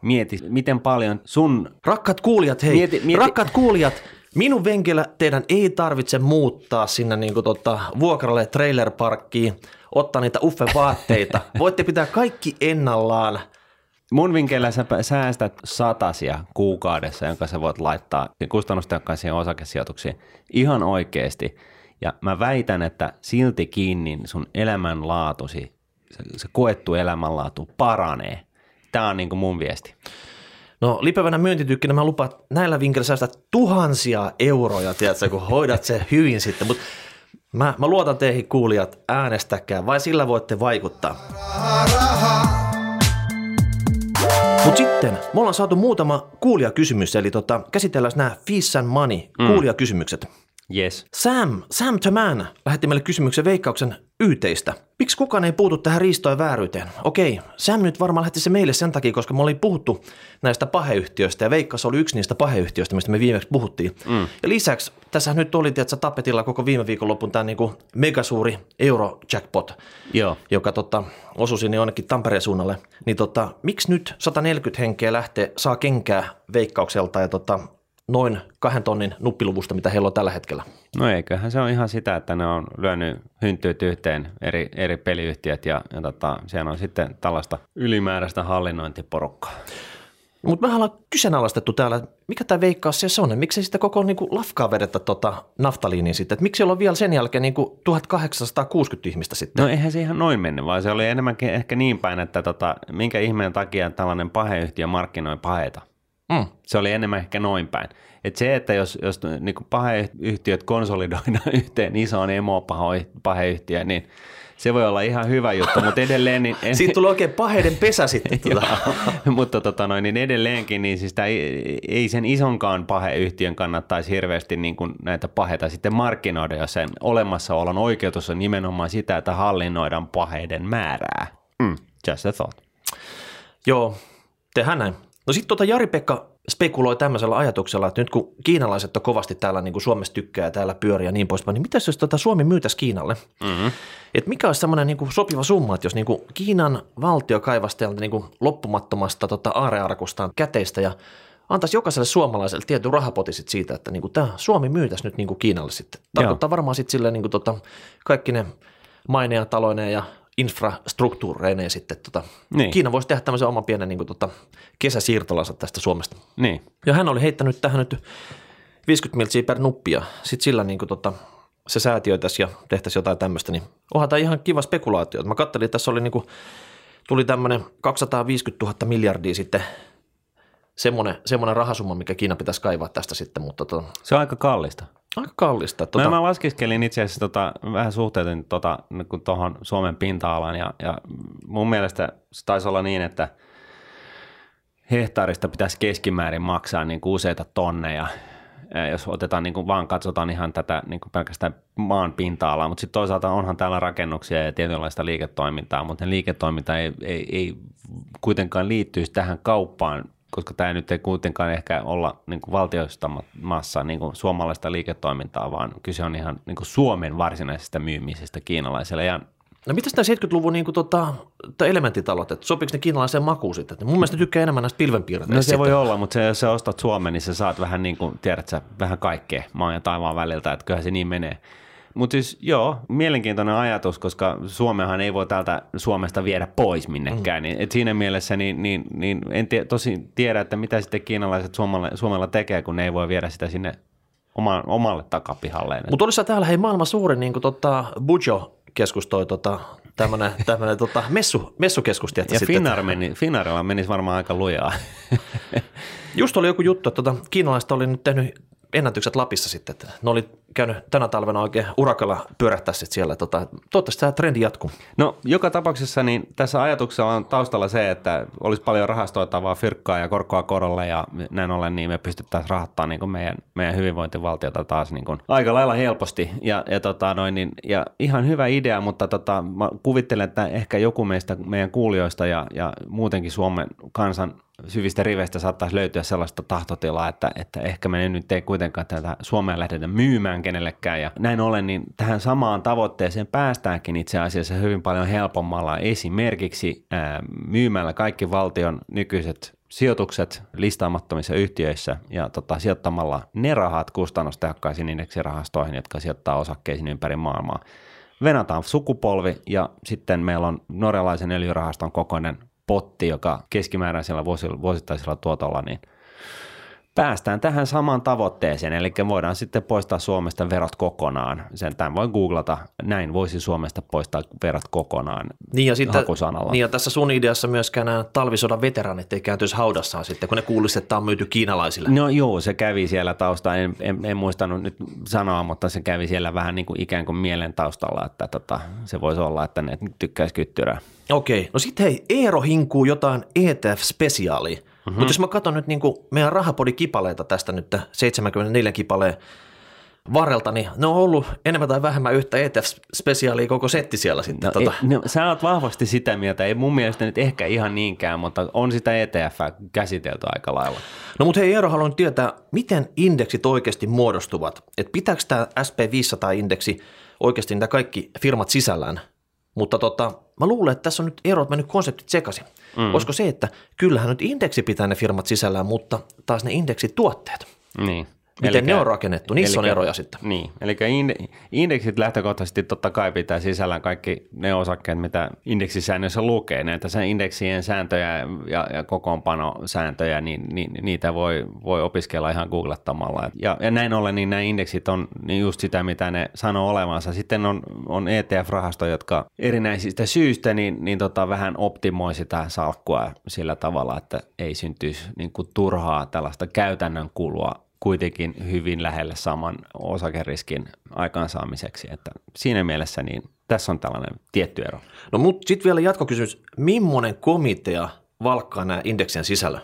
mieti, miten paljon sun... Rakkaat kuulijat, hei, rakkaat kuulijat... Minun venkillä teidän ei tarvitse muuttaa sinne vuokralle trailerparkkiin, ottaa niitä uffe-vaatteita. Voitte pitää kaikki ennallaan. Mun vinkkeillä sä säästät 100 kuukaudessa, jonka sä voit laittaa kustannustehokkaisiin osakesijoituksiin ihan oikeasti. Ja mä väitän, että silti kiinni sun elämänlaatusi, se koettu elämänlaatu paranee. Tämä on mun viesti. No lipevänä myyntitykkinä mä lupaan, että näillä vinkkeillä säästät tuhansia euroja, tiedätkö, kun hoidat se hyvin sitten. Mutta mä luotan teihin kuulijat, äänestäkää, vai sillä voitte vaikuttaa. Mutta sitten me ollaan saatu muutama kuulijakysymys, eli käsitellään nämä Fees and Money kuulijakysymykset. Yes. Sam the Man lähetti meille kysymyksen Veikkauksen yteistä. Miksi kukaan ei puutu tähän riistoon ja vääryyteen? Okei, Sam nyt varmaan lähetti se meille sen takia, koska me oli puhuttu näistä paheyhtiöistä ja Veikkaus oli yksi niistä paheyhtiöistä, mistä me viimeksi puhuttiin. Ja lisäksi tässä nyt oli tapetilla koko viime viikonlopun tämä megasuuri Eurojackpot, joka osui sinne jonnekin Tampereen suunnalle. Niin miksi nyt 140 henkeä saa kenkää Veikkaukselta ja noin 2 tonnin nuppiluvusta, mitä heillä on tällä hetkellä. No eiköhän se on ihan sitä, että ne on lyönyt hynttyyt yhteen eri peliyhtiöt ja siellä on sitten tällaista ylimääräistä hallinnointiporukkaa. No, mutta me ollaan kyseenalaistettu täällä, mikä tämä Veikkaus se on, miksei sitä koko niin kuin lafkaa vedetä naftaliiniin sitten, että miksi siellä on vielä sen jälkeen niin kuin 1860 ihmistä sitten? No eihän se ihan noin mennyt, vaan se oli enemmänkin ehkä niin päin, että minkä ihmeen takia tällainen paheyhtiö markkinoi paheita. Mm. Se oli enemmän ehkä noin päin. Et se, että jos niin kuin paheyhtiöt konsolidoidaan yhteen isoon emo-paheyhtiöön, niin se voi olla ihan hyvä juttu, mutta edelleen... Niin siitä tulee oikein paheiden pesä sitten. Mutta niin edelleenkin, niin siis ei sen isonkaan paheyhtiön kannattaisi hirveästi niin kuin näitä paheita sitten markkinoida, jos sen olemassaolon oikeutus on nimenomaan sitä, että hallinnoidaan paheiden määrää. Mm. Just a thought. Joo, tehdään näin. No sitten Jari-Pekka spekuloi tämmöisellä ajatuksella, että nyt kun kiinalaiset on kovasti täällä niin kuin Suomessa tykkää ja täällä pyörii ja niin poispäin, niin mitäs jos Suomi myytäisi Kiinalle? Mm-hmm. Et mikä olisi semmoinen niin kuin sopiva summa, että jos niin kuin Kiinan valtio kaivaisi täältä niin kuin loppumattomasta aarearkustaan käteistä ja antaisi jokaiselle suomalaiselle tietyn rahapotin siitä, että niin kuin tämä Suomi myytäisi nyt niin kuin Kiinalle sitten. Tarkoittaa Joo. varmaan sitten silleen niin kuin kaikki ne maineen, taloineen ja infrastruktuureineen sitten. Niin. Kiina voisi tehdä tämmöisen oman pienen niin kuin, kesäsiirtolansa tästä Suomesta. Niin. Ja hän oli heittänyt tähän nyt 50 miltsiä per nuppia. Sitten sillä niin kuin, se säätiöitäisi ja tehtäisiin jotain tämmöistä. Niin onhan tämä ihan kiva spekulaatio. Mä katselin, että tässä oli, niin kuin, tuli tämmöinen 250 000 miljardia sitten semmoinen rahasumma, mikä Kiina pitäisi kaivaa tästä sitten. Mutta, se on aika kallista. Aika kallista. Mä laskiskelin itse asiassa vähän suhteetin tuohon Suomen pinta-alan ja mun mielestä se taisi olla niin, että hehtaarista pitäisi keskimäärin maksaa niin kuin useita tonneja, jos otetaan niin kuin vaan katsotaan ihan tätä niin kuin pelkästään maan pinta-alaa, mutta sitten toisaalta onhan täällä rakennuksia ja tietynlaista liiketoimintaa, mutta ne liiketoiminta ei kuitenkaan liittyisi tähän kauppaan, koska tämä nyt ei kuitenkaan ehkä olla niin kuin valtioistamassa niin kuin suomalaista liiketoimintaa, vaan kyse on ihan niin kuin Suomen varsinaisesta myymisestä kiinalaiselle. No mitäs nämä 70-luvun niin kuin elementtitalot, että sopiiko ne kiinalaiseen makuun sitten? Mun mielestä tykkää enemmän näistä pilvenpiirteistä. No se voi olla, mutta jos sä ostat Suomen, niin sä saat vähän niin kuin, tiedätkö, vähän kaikkea maan ja taivaan väliltä, että kyllähän se niin menee. Mutta siis joo, mielenkiintoinen ajatus, koska Suomehan ei voi täältä Suomesta viedä pois minnekään. Mm. Et siinä mielessä niin en tosin tiedä, että mitä sitten kiinalaiset Suomella tekee, kun ne ei voi viedä sitä sinne omalle takapihalleen. Mutta olisiko täällä hei maailman suurin niin Bujo-keskus toi tämmöinen messukeskus. Ja Finnaarilla menisi varmaan aika lujaa. Just oli joku juttu, että kiinalaiset oli nyt tehnyt ennätykset Lapissa sitten. Ne oli käynyt tänä talvena oikein urakalla pyörähtää sitten siellä. Toivottavasti tämä trendi jatkuu. No joka tapauksessa niin tässä ajatuksella on taustalla se, että olisi paljon rahastoitavaa fyrkkaa ja korkoa korolle ja näin ollen niin me pystyttäisiin rahoittamaan niin kuin meidän hyvinvointivaltiota taas niin kuin aika lailla helposti. Ja ihan hyvä idea, mutta mä kuvittelen, että ehkä joku meidän kuulijoista ja muutenkin Suomen kansan syvistä riveistä saattaisi löytyä sellaista tahtotilaa, että ehkä me nyt ei kuitenkaan tätä Suomea lähdetä myymään kenellekään. Ja näin ollen, niin tähän samaan tavoitteeseen päästäänkin itse asiassa hyvin paljon helpommalla esimerkiksi myymällä kaikki valtion nykyiset sijoitukset listaamattomissa yhtiöissä ja sijoittamalla ne rahat kustannustehokkaisiin indeksirahastoihin, jotka sijoittaa osakkeisiin ympäri maailmaa. Venataan sukupolvi ja sitten meillä on norjalaisen öljyrahaston kokoinen potti, joka keskimääräisellä vuosittaisella tuotolla, niin päästään tähän samaan tavoitteeseen, eli voidaan sitten poistaa Suomesta verot kokonaan. Tämän voi googlata, näin voisi Suomesta poistaa verot kokonaan hakusanalla. Niin ja tässä sun ideassa myöskään nämä talvisodan veteraanit ei kääntyisi haudassaan sitten, kun ne kuulisi, että tämä on myyty kiinalaisille. No joo, se kävi siellä taustalla, en muistanut nyt sanoa, mutta se kävi siellä vähän niin kuin ikään kuin mielen taustalla, että se voisi olla, että ne tykkäisi kyttyrää. Okei, no sitten hei, Eero hinkuu jotain ETF-spesiaalia. Mm-hmm. Mutta jos mä katson nyt niin kuin meidän rahapodikipaleita tästä nyt 74 kipaleen varrelta, niin ne on ollut enemmän tai vähemmän yhtä ETF-spesiaalia koko setti siellä sitten. Sä oot vahvasti sitä mieltä, ei mun mielestä nyt ehkä ihan niinkään, mutta on sitä ETF:ää käsitelty aika lailla. No mutta hei Eero, haluan tietää, miten indeksit oikeasti muodostuvat? Että pitääkö tämä SP500-indeksi oikeasti niitä kaikki firmat sisällään? Mutta mä luulen, että tässä on nyt erot mennyt konseptit sekaisin. Mm. Olisiko se, että kyllähän nyt indeksi pitää ne firmat sisällään, mutta taas ne indeksituotteet. Niin. Miten elikkä, ne on rakennettu? Niissä on eroja sitten. Niin, eli indeksit lähtökohtaisesti totta kai pitää sisällään kaikki ne osakkeet, mitä indeksisäännöissä lukee. Näitä sen indeksien sääntöjä ja kokoonpanosääntöjä, niin niitä voi opiskella ihan googlettamalla. Ja näin ollen niin nämä indeksit on niin just sitä, mitä ne sanoo olevansa. Sitten on ETF-rahastoja, jotka erinäisistä syistä niin vähän optimoi sitä salkkua sillä tavalla, että ei syntyisi niin kuin turhaa tällaista käytännön kulua kuitenkin hyvin lähelle saman osakeriskin aikaansaamiseksi, että siinä mielessä niin tässä on tällainen tietty ero. No mutta sitten vielä jatkokysymys, millainen komitea valkkaa nämä indeksien sisällön?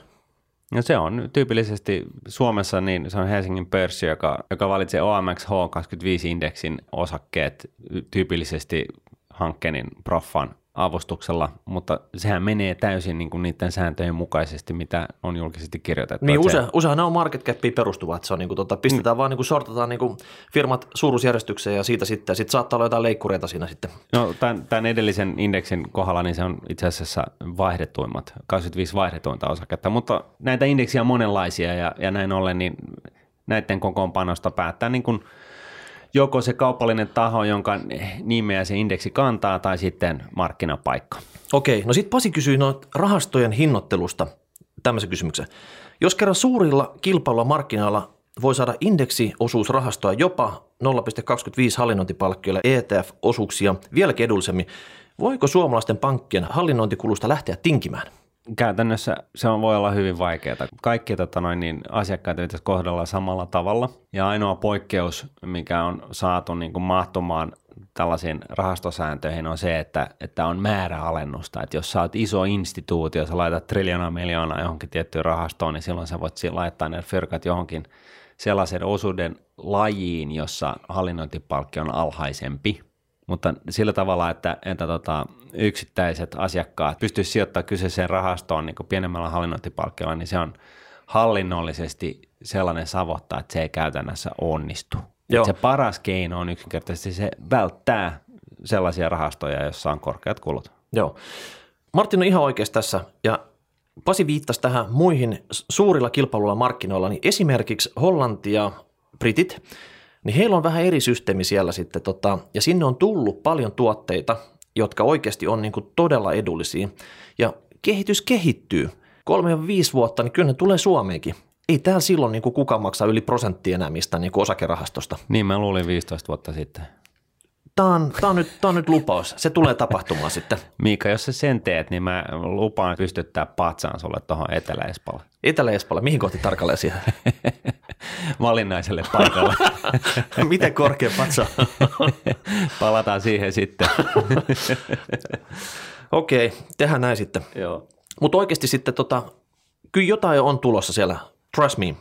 No se on tyypillisesti Suomessa, niin se on Helsingin pörssi, joka valitsee OMXH25-indeksin osakkeet tyypillisesti hankkeenin proffan avustuksella, mutta sehän menee täysin niin kuin niiden sääntöjen mukaisesti, mitä on julkisesti kirjoitettu. Niin useinhan on market capiin perustuva, että se on niin kuin pistetään vaan niin kuin sortataan niin kuin firmat suuruusjärjestykseen ja siitä sitten saattaa olla jotain leikkureita siinä sitten. No tämän edellisen indeksin kohdalla niin se on itse asiassa vaihdetuimmat, 25 vaihdetuinta osaketta, mutta näitä indeksiä on monenlaisia ja näin ollen niin näiden kokoonpanosta päättää niin kuin joko se kaupallinen taho, jonka nimeä se indeksi kantaa, tai sitten markkinapaikka. Okei, no sitten Pasi kysyi rahastojen hinnoittelusta tämmöisen kysymyksen. Jos kerran suurilla kilpailulla markkinoilla voi saada indeksiosuusrahastoa jopa 0,25 hallinnointipalkkioilla ETF-osuuksia vieläkin edullisemmin, voiko suomalaisten pankkien hallinnointikulusta lähteä tinkimään? Käytännössä se voi olla hyvin vaikeaa. Kaikki asiakkaita pitäisi kohdella samalla tavalla ja ainoa poikkeus, mikä on saatu niin kuin mahtumaan tällaisiin rahastosääntöihin on se, että on määräalennusta. Että jos sä oot iso instituutio, sä laitat miljoonaa johonkin tiettyyn rahastoon, niin silloin sä voit laittaa ne fyrkat johonkin sellaisen osuuden lajiin, jossa hallinnointipalkki on alhaisempi. Mutta sillä tavalla, että yksittäiset asiakkaat pystyisivät sijoittamaan kyseiseen rahastoon niin kuin pienemmällä hallinnointipalkkiolla, niin se on hallinnollisesti sellainen savotta, että se ei käytännössä onnistu. Se paras keino on yksinkertaisesti se välttää sellaisia rahastoja, joissa on korkeat kulut. Joo. Martin on ihan oikeassa tässä ja Pasi viittasi tähän muihin suurilla kilpailuilla markkinoilla, niin esimerkiksi Hollanti ja Britit, niin heillä on vähän eri systeemi siellä sitten, ja sinne on tullut paljon tuotteita, jotka oikeasti on niin kuin todella edullisia, ja kehitys kehittyy. 3-5 vuotta, niin kyllä ne tulee Suomeenkin. Ei täällä silloin niin kuin kukaan maksaa yli 1% enää mistään niin kuin osakerahastosta. Niin, mä luulin 15 vuotta sitten. Tämä on nyt lupaus. Se tulee tapahtumaan sitten. Miika, jos sä sen teet, niin mä lupaan pystyttää patsaan sulle tuohon Etelä-Espalla. Etelä-Espalla? Mihin kohti tarkalleen siihen? Valinnaiselle paikalle. Miten korkea patsa? Palataan siihen sitten. Okei, tehdään näin sitten. Mutta oikeasti sitten kyllä jotain on tulossa siellä. Trust me.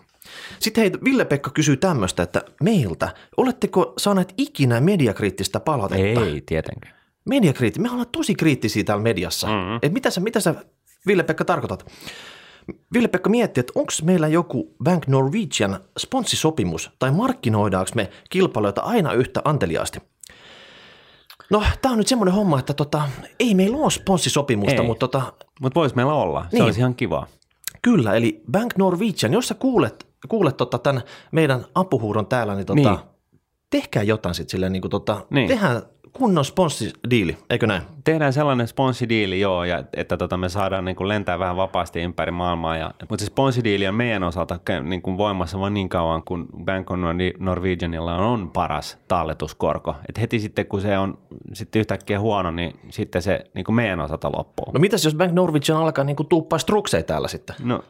Sitten hei, Ville-Pekka kysyy tämmöistä, että meiltä, oletteko saaneet ikinä mediakriittistä palautetta? Ei, tietenkään. Me ollaan tosi kriittisiä täällä mediassa. Mm-hmm. Et mitä sä Ville-Pekka tarkoitat? Ville-Pekka miettii, että onko meillä joku Bank Norwegian sponssisopimus tai markkinoidaanko me kilpailijoita aina yhtä anteliaasti? No, tämä on nyt semmoinen homma, että ei meillä ole sponssisopimusta, mutta... Mutta voisi meillä olla, se olisi ihan kivaa. Kyllä, eli Bank Norwegian, jos sä kuulet tämän meidän apuhuudon täällä, niin, tehkää jotain sitten silleen, tehdään kunnon sponssidiili, eikö näin? Tehdään sellainen sponssidiili, joo, ja että me saadaan niin kuin lentää vähän vapaasti ympäri maailmaa, mutta se sponssidiili on meidän osalta niin kuin voimassa vaan niin kauan, kun Bank Norwegianilla on paras talletuskorko. Et heti sitten, kun se on sitten yhtäkkiä huono, niin sitten se niin kuin meidän osalta loppuu. No mitäs jos Bank Norwegian alkaa niin kuin tuuppaa strukseja täällä sitten? No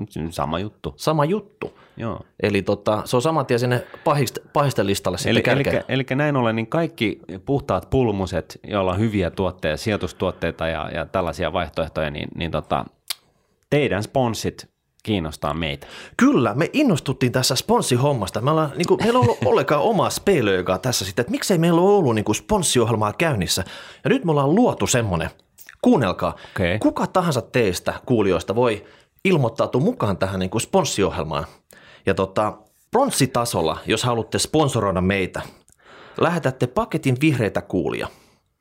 sama juttu. Joo. Eli se on saman tien sinne pahisten listalle sitten kärkeen. Eli näin ollen niin kaikki puhtaat pulmuset, joilla on hyviä tuotteita, sijoitustuotteita ja tällaisia vaihtoehtoja, niin teidän sponssit kiinnostaa meitä. Kyllä, me innostuttiin tässä sponssihommasta. Meillä on ollut ollenkaan omaa speilöikaa tässä sitten, että miksei meillä ole ollut niin kuin sponssiohjelmaa käynnissä. Ja nyt me ollaan luotu semmoinen, kuunnelkaa, okay. Kuka tahansa teistä kuulijoista voi ilmoittautua mukaan tähän niin kuin sponssiohjelmaan. Ja pronssitasolla, jos haluatte sponsoroida meitä, lähetätte paketin vihreitä kuulia.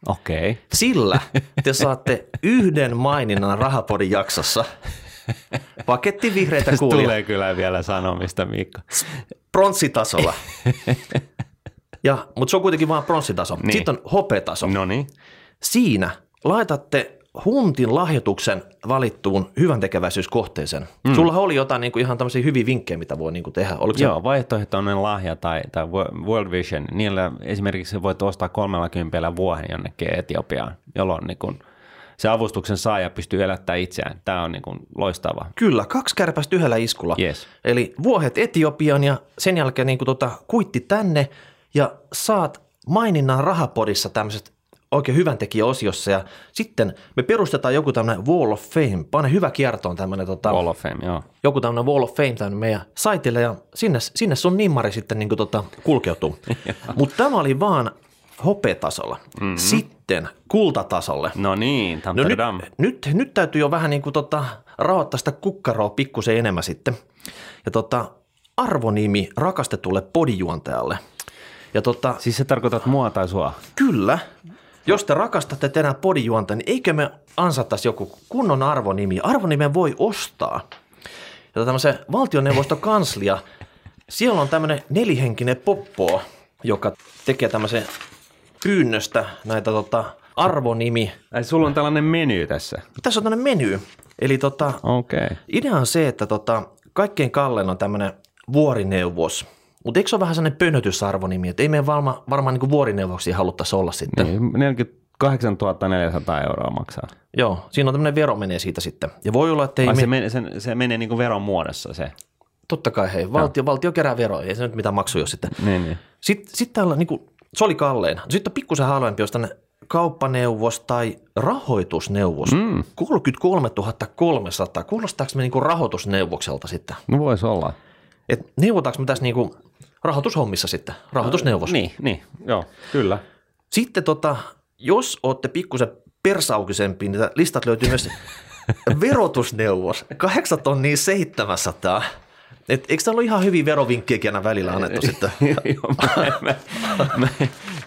Okei. Sillä te saatte yhden maininnan Rahapodin jaksossa. Paketti vihreitä kuulia. Tulee kyllä vielä sanomista, Miikka. pronssitasolla. Mutta se on kuitenkin vain pronssitaso. Niin. Sitten on hopetaso. Noniin. Siinä laitatte huntin lahjoituksen valittuun hyväntekeväisyyskohteeseen. Mm. Sulla oli jotain niin kuin ihan tämmöisiä hyviä vinkkejä, mitä voi niin kuin tehdä. Oliko joo, vaihtoehtoinen lahja tai World Vision, niillä esimerkiksi voit ostaa 30 vuoden jonnekin Etiopiaan, jolloin niin kuin se avustuksen saaja pystyy elättämään itseään. Tämä on niin kuin loistava. Kyllä, 2 kärpästä yhdellä iskulla. Yes. Eli vuohet Etiopiaan ja sen jälkeen niin kuin kuitti tänne ja saat maininnan rahapodissa tämmöiset oikein hyväntekijäosiossa ja sitten me perustetaan joku tämmöinen Wall of Fame, pane hyvä kiertoon tämmöinen Wall of Fame, joo. Joku tämmöinen Wall of Fame tämmöinen meidän saitille ja sinne sun nimmari sitten niin kuin kulkeutuu. Mutta tämä oli vaan hopetasolla. Mm-hmm. Sitten kultatasolle. No niin, tamterdam. No nyt täytyy jo vähän niin kuin rahoittaa sitä kukkaroa pikkusen enemmän sitten. Ja arvonimi rakastetulle podijuontajalle. Ja siis se tarkoitat mua tai sua? Kyllä. Jos te rakastatte tänään podijuonta, niin eikö me ansattaisi joku kunnon arvonimi? Arvonimen voi ostaa. Ja tämmöisen valtioneuvostokanslia, siellä on tämmöinen 4-henkinen poppo, joka tekee tämmöisen pyynnöstä näitä arvonimi. Ai sulla on tällainen menu tässä? Tässä on tämmöinen menu. Eli okay. Idea on se, että kaikkein kallein on tämmöinen vuorineuvos. Mutta eikö se ole vähän sellainen pönötysarvonimi, että ei meidän varmaan niin vuorineuvoksia haluttaisi olla sitten. Niin, 48 400 euroa maksaa. Joo, siinä on tämmöinen vero menee siitä sitten. Ja voi olla, että ei se menee niin kuin veron muodossa se. Totta kai hei, valtio kerää veroa, ei se nyt mitään maksu jos sitten. Niin. Sitten täällä niin kuin, se oli kalleina. Sitten on pikkusen halvempi, jos tämmöinen kauppaneuvos tai rahoitusneuvos. 33 300, kuulostaako me niin kuin rahoitusneuvokselta sitten? No voisi olla. Et neuvotaanko me tässä niinku rahoitushommissa sitten, rahoitusneuvos? Niin, joo, kyllä. Sitten jos olette pikkusen persaukisempi, niin listat löytyy myös verotusneuvos, 8 700. Et eikö täällä ole ihan hyviä verovinkkiäkin aina välillä annettu sitten?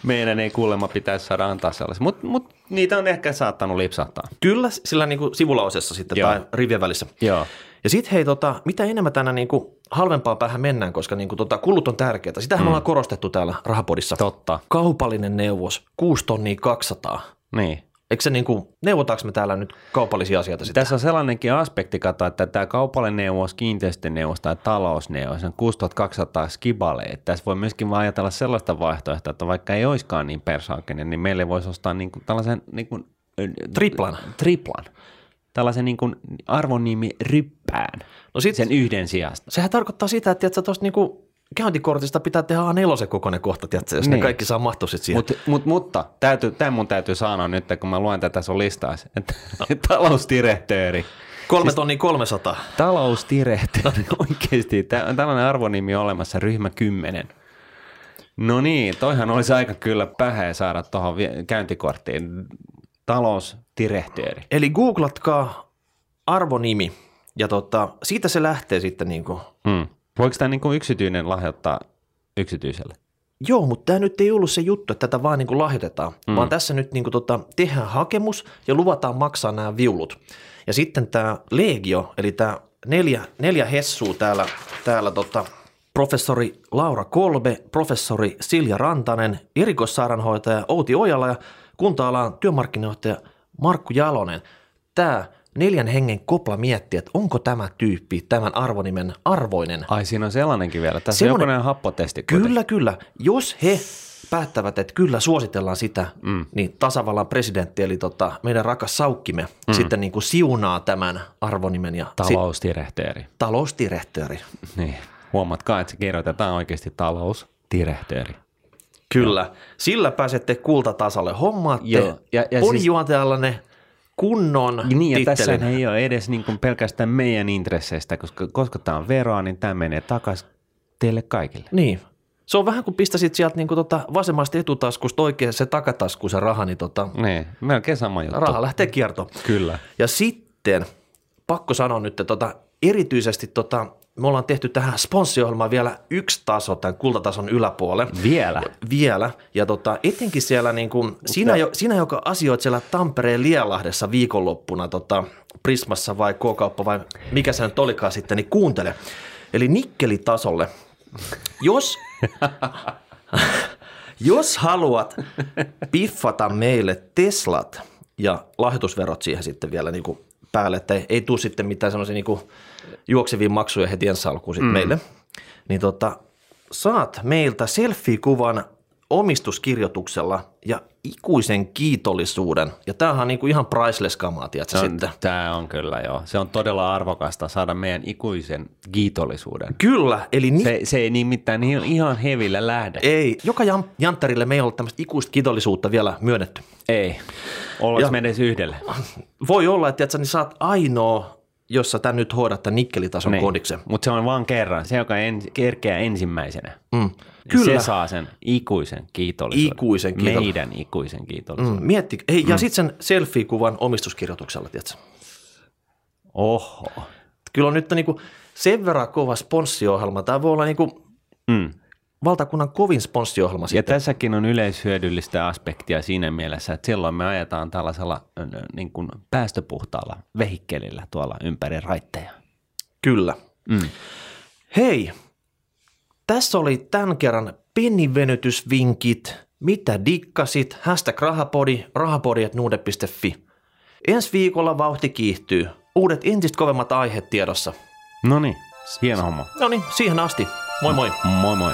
Meidän ei kuulemma pitäisi saada antaa sellaisia, mutta niitä on ehkä saattanut lipsahtaa. Kyllä, sillä niinku sivulaosessa sitten tai rivien välissä. Joo. Ja sitten hei, mitä enemmän tänä niinku halvempaa päähän mennään, koska niinku kulut on tärkeää. Sitähän me ollaan korostettu täällä rahapodissa. Totta. Kaupallinen neuvos, 6 200. Niin. Eikö se niinku, neuvotaanko me täällä nyt kaupallisia asioita sitten? Tässä on sellainenkin aspekti, että tämä kaupallinen neuvos, kiinteistöneuvos tai talousneuvos on 6 200 skibaleet. Tässä voi myöskin vaan ajatella sellaista vaihtoehtoa, että vaikka ei olisikaan niin persaakinen, niin meille voisi ostaa niinku tällaisen niinku, triplan. Tällaisen niin kuin arvonimi ryppään no sen yhden sijasta. Sehän tarkoittaa sitä, että tuosta niin kuin käyntikortista pitää tehdä A4 kokoinen kohta, jos niin. Ne kaikki saa mahtua sitten siihen. Mutta tämä mun täytyy sanoa nyt, kun mä luen tätä sun listaa, että talousdirektööri. 3 300. Talousdirektööri, oikeasti. Tällainen arvonimi on olemassa, ryhmä 10. No niin, toihan olisi aika kyllä päheä saada tuohon käyntikorttiin. Talousdirektööri. Eli googlatkaa arvonimi ja siitä se lähtee sitten. Niinku. Voiko tämä niinku yksityinen lahjoittaa yksityiselle? Joo, mutta tämä nyt ei ollut se juttu, että tätä vaan niinku lahjoitetaan, vaan tässä nyt niinku tehdään hakemus ja luvataan maksaa nämä viulut. Ja sitten tämä legio, eli tämä 4 hessua täällä professori Laura Kolbe, professori Silja Rantanen, erikoissairaanhoitaja Outi Ojala ja kunta-alan työmarkkinajohtaja Markku Jalonen. Tämä 4 hengen kopla miettii, että onko tämä tyyppi tämän arvonimen arvoinen. Ai siinä on sellainenkin vielä. Tässä on jokainen happotesti. Kyllä. Jos he päättävät, että kyllä suositellaan sitä, niin tasavallan presidentti, eli meidän rakas Saukkime, sitten niin kuin siunaa tämän arvonimen. Ja talousdirektööri. Niin. Huomatkaa, että se kirjoitetaan oikeasti talousdirektööri. Kyllä. Joo. Sillä pääsette kultatasolle. Hommaatte podijuontajallanne kunnon tittelin. Niin, ja tässä ei ole edes niin kuin pelkästään meidän intresseistä, koska tämä on veroa, niin tämä menee takaisin teille kaikille. Niin. Se on vähän kuin pistäisit sieltä niin kuin vasemmasta etutaskusta oikein se takatasku, se raha. Niin, melkein sama juttu. Raha lähtee kiertoon. Kyllä. Ja sitten, pakko sanoa nyt, että erityisesti me ollaan tehty tähän sponssiohjelmaan vielä yksi taso tämän kultatason yläpuolelle. Vielä. Ja etenkin siellä niin kuin, sinä, joka asioit siellä Tampereen Lielahdessa viikonloppuna Prismassa vai K-kauppa vai mikä se nyt olikaan sitten, niin kuuntele. Eli nikkelitasolle Jos haluat piffata meille Teslat ja lahjoitusverot siihen sitten vielä niin kuin päälle, että ei tule sitten mitään semmoisia niin kuin juoksevia maksuja heti ensi alkuun sitten meille, niin saat meiltä selfie-kuvan omistuskirjoituksella ja ikuisen kiitollisuuden. Ja tämähän on niinku ihan priceless kamaa, tiedätkö sitten? Tämä on kyllä, joo. Se on todella arvokasta saada meidän ikuisen kiitollisuuden. Kyllä. Eli se ei nimittäin ihan hevillä lähde. Ei. Joka janttarille me ei ole tämmöistä ikuista kiitollisuutta vielä myönnetty. Ei. Ollaanko me edes yhdelle? Voi olla, että tiedätkö, niin saat ainoa, jos sä tän nyt hoidat tämän nikkelitason kodiksen. Mutta se on vaan kerran. Se, joka kerkeää ensimmäisenä. Mm. Kyllä. Se saa sen ikuisen kiitollisuuden. Meidän ikuisen kiitollisuuden. Mietti. Hei, ja sitten sen selfie-kuvan omistuskirjoituksella, tiedätkö? Oho. Kyllä on nyt niinku sen verran kova sponssiohjelma. Tämä voi olla niinku valtakunnan kovin sponssiohjelma. Ja sitten tässäkin on yleishyödyllistä aspektia siinä mielessä, että silloin me ajetaan tällaisella niin kuin päästöpuhtaalla vehikkelillä tuolla ympäri raitteja. Kyllä. Hei. Tässä oli tämän kerran pennivenytysvinkit, mitä dikkasit, #rahapodi, rahapodi@nordnet.fi. Ensi viikolla vauhti kiihtyy. Uudet entistä kovemmat aiheet tiedossa. Noniin, hieno homma. Noniin, siihen asti. Moi moi. Moi moi.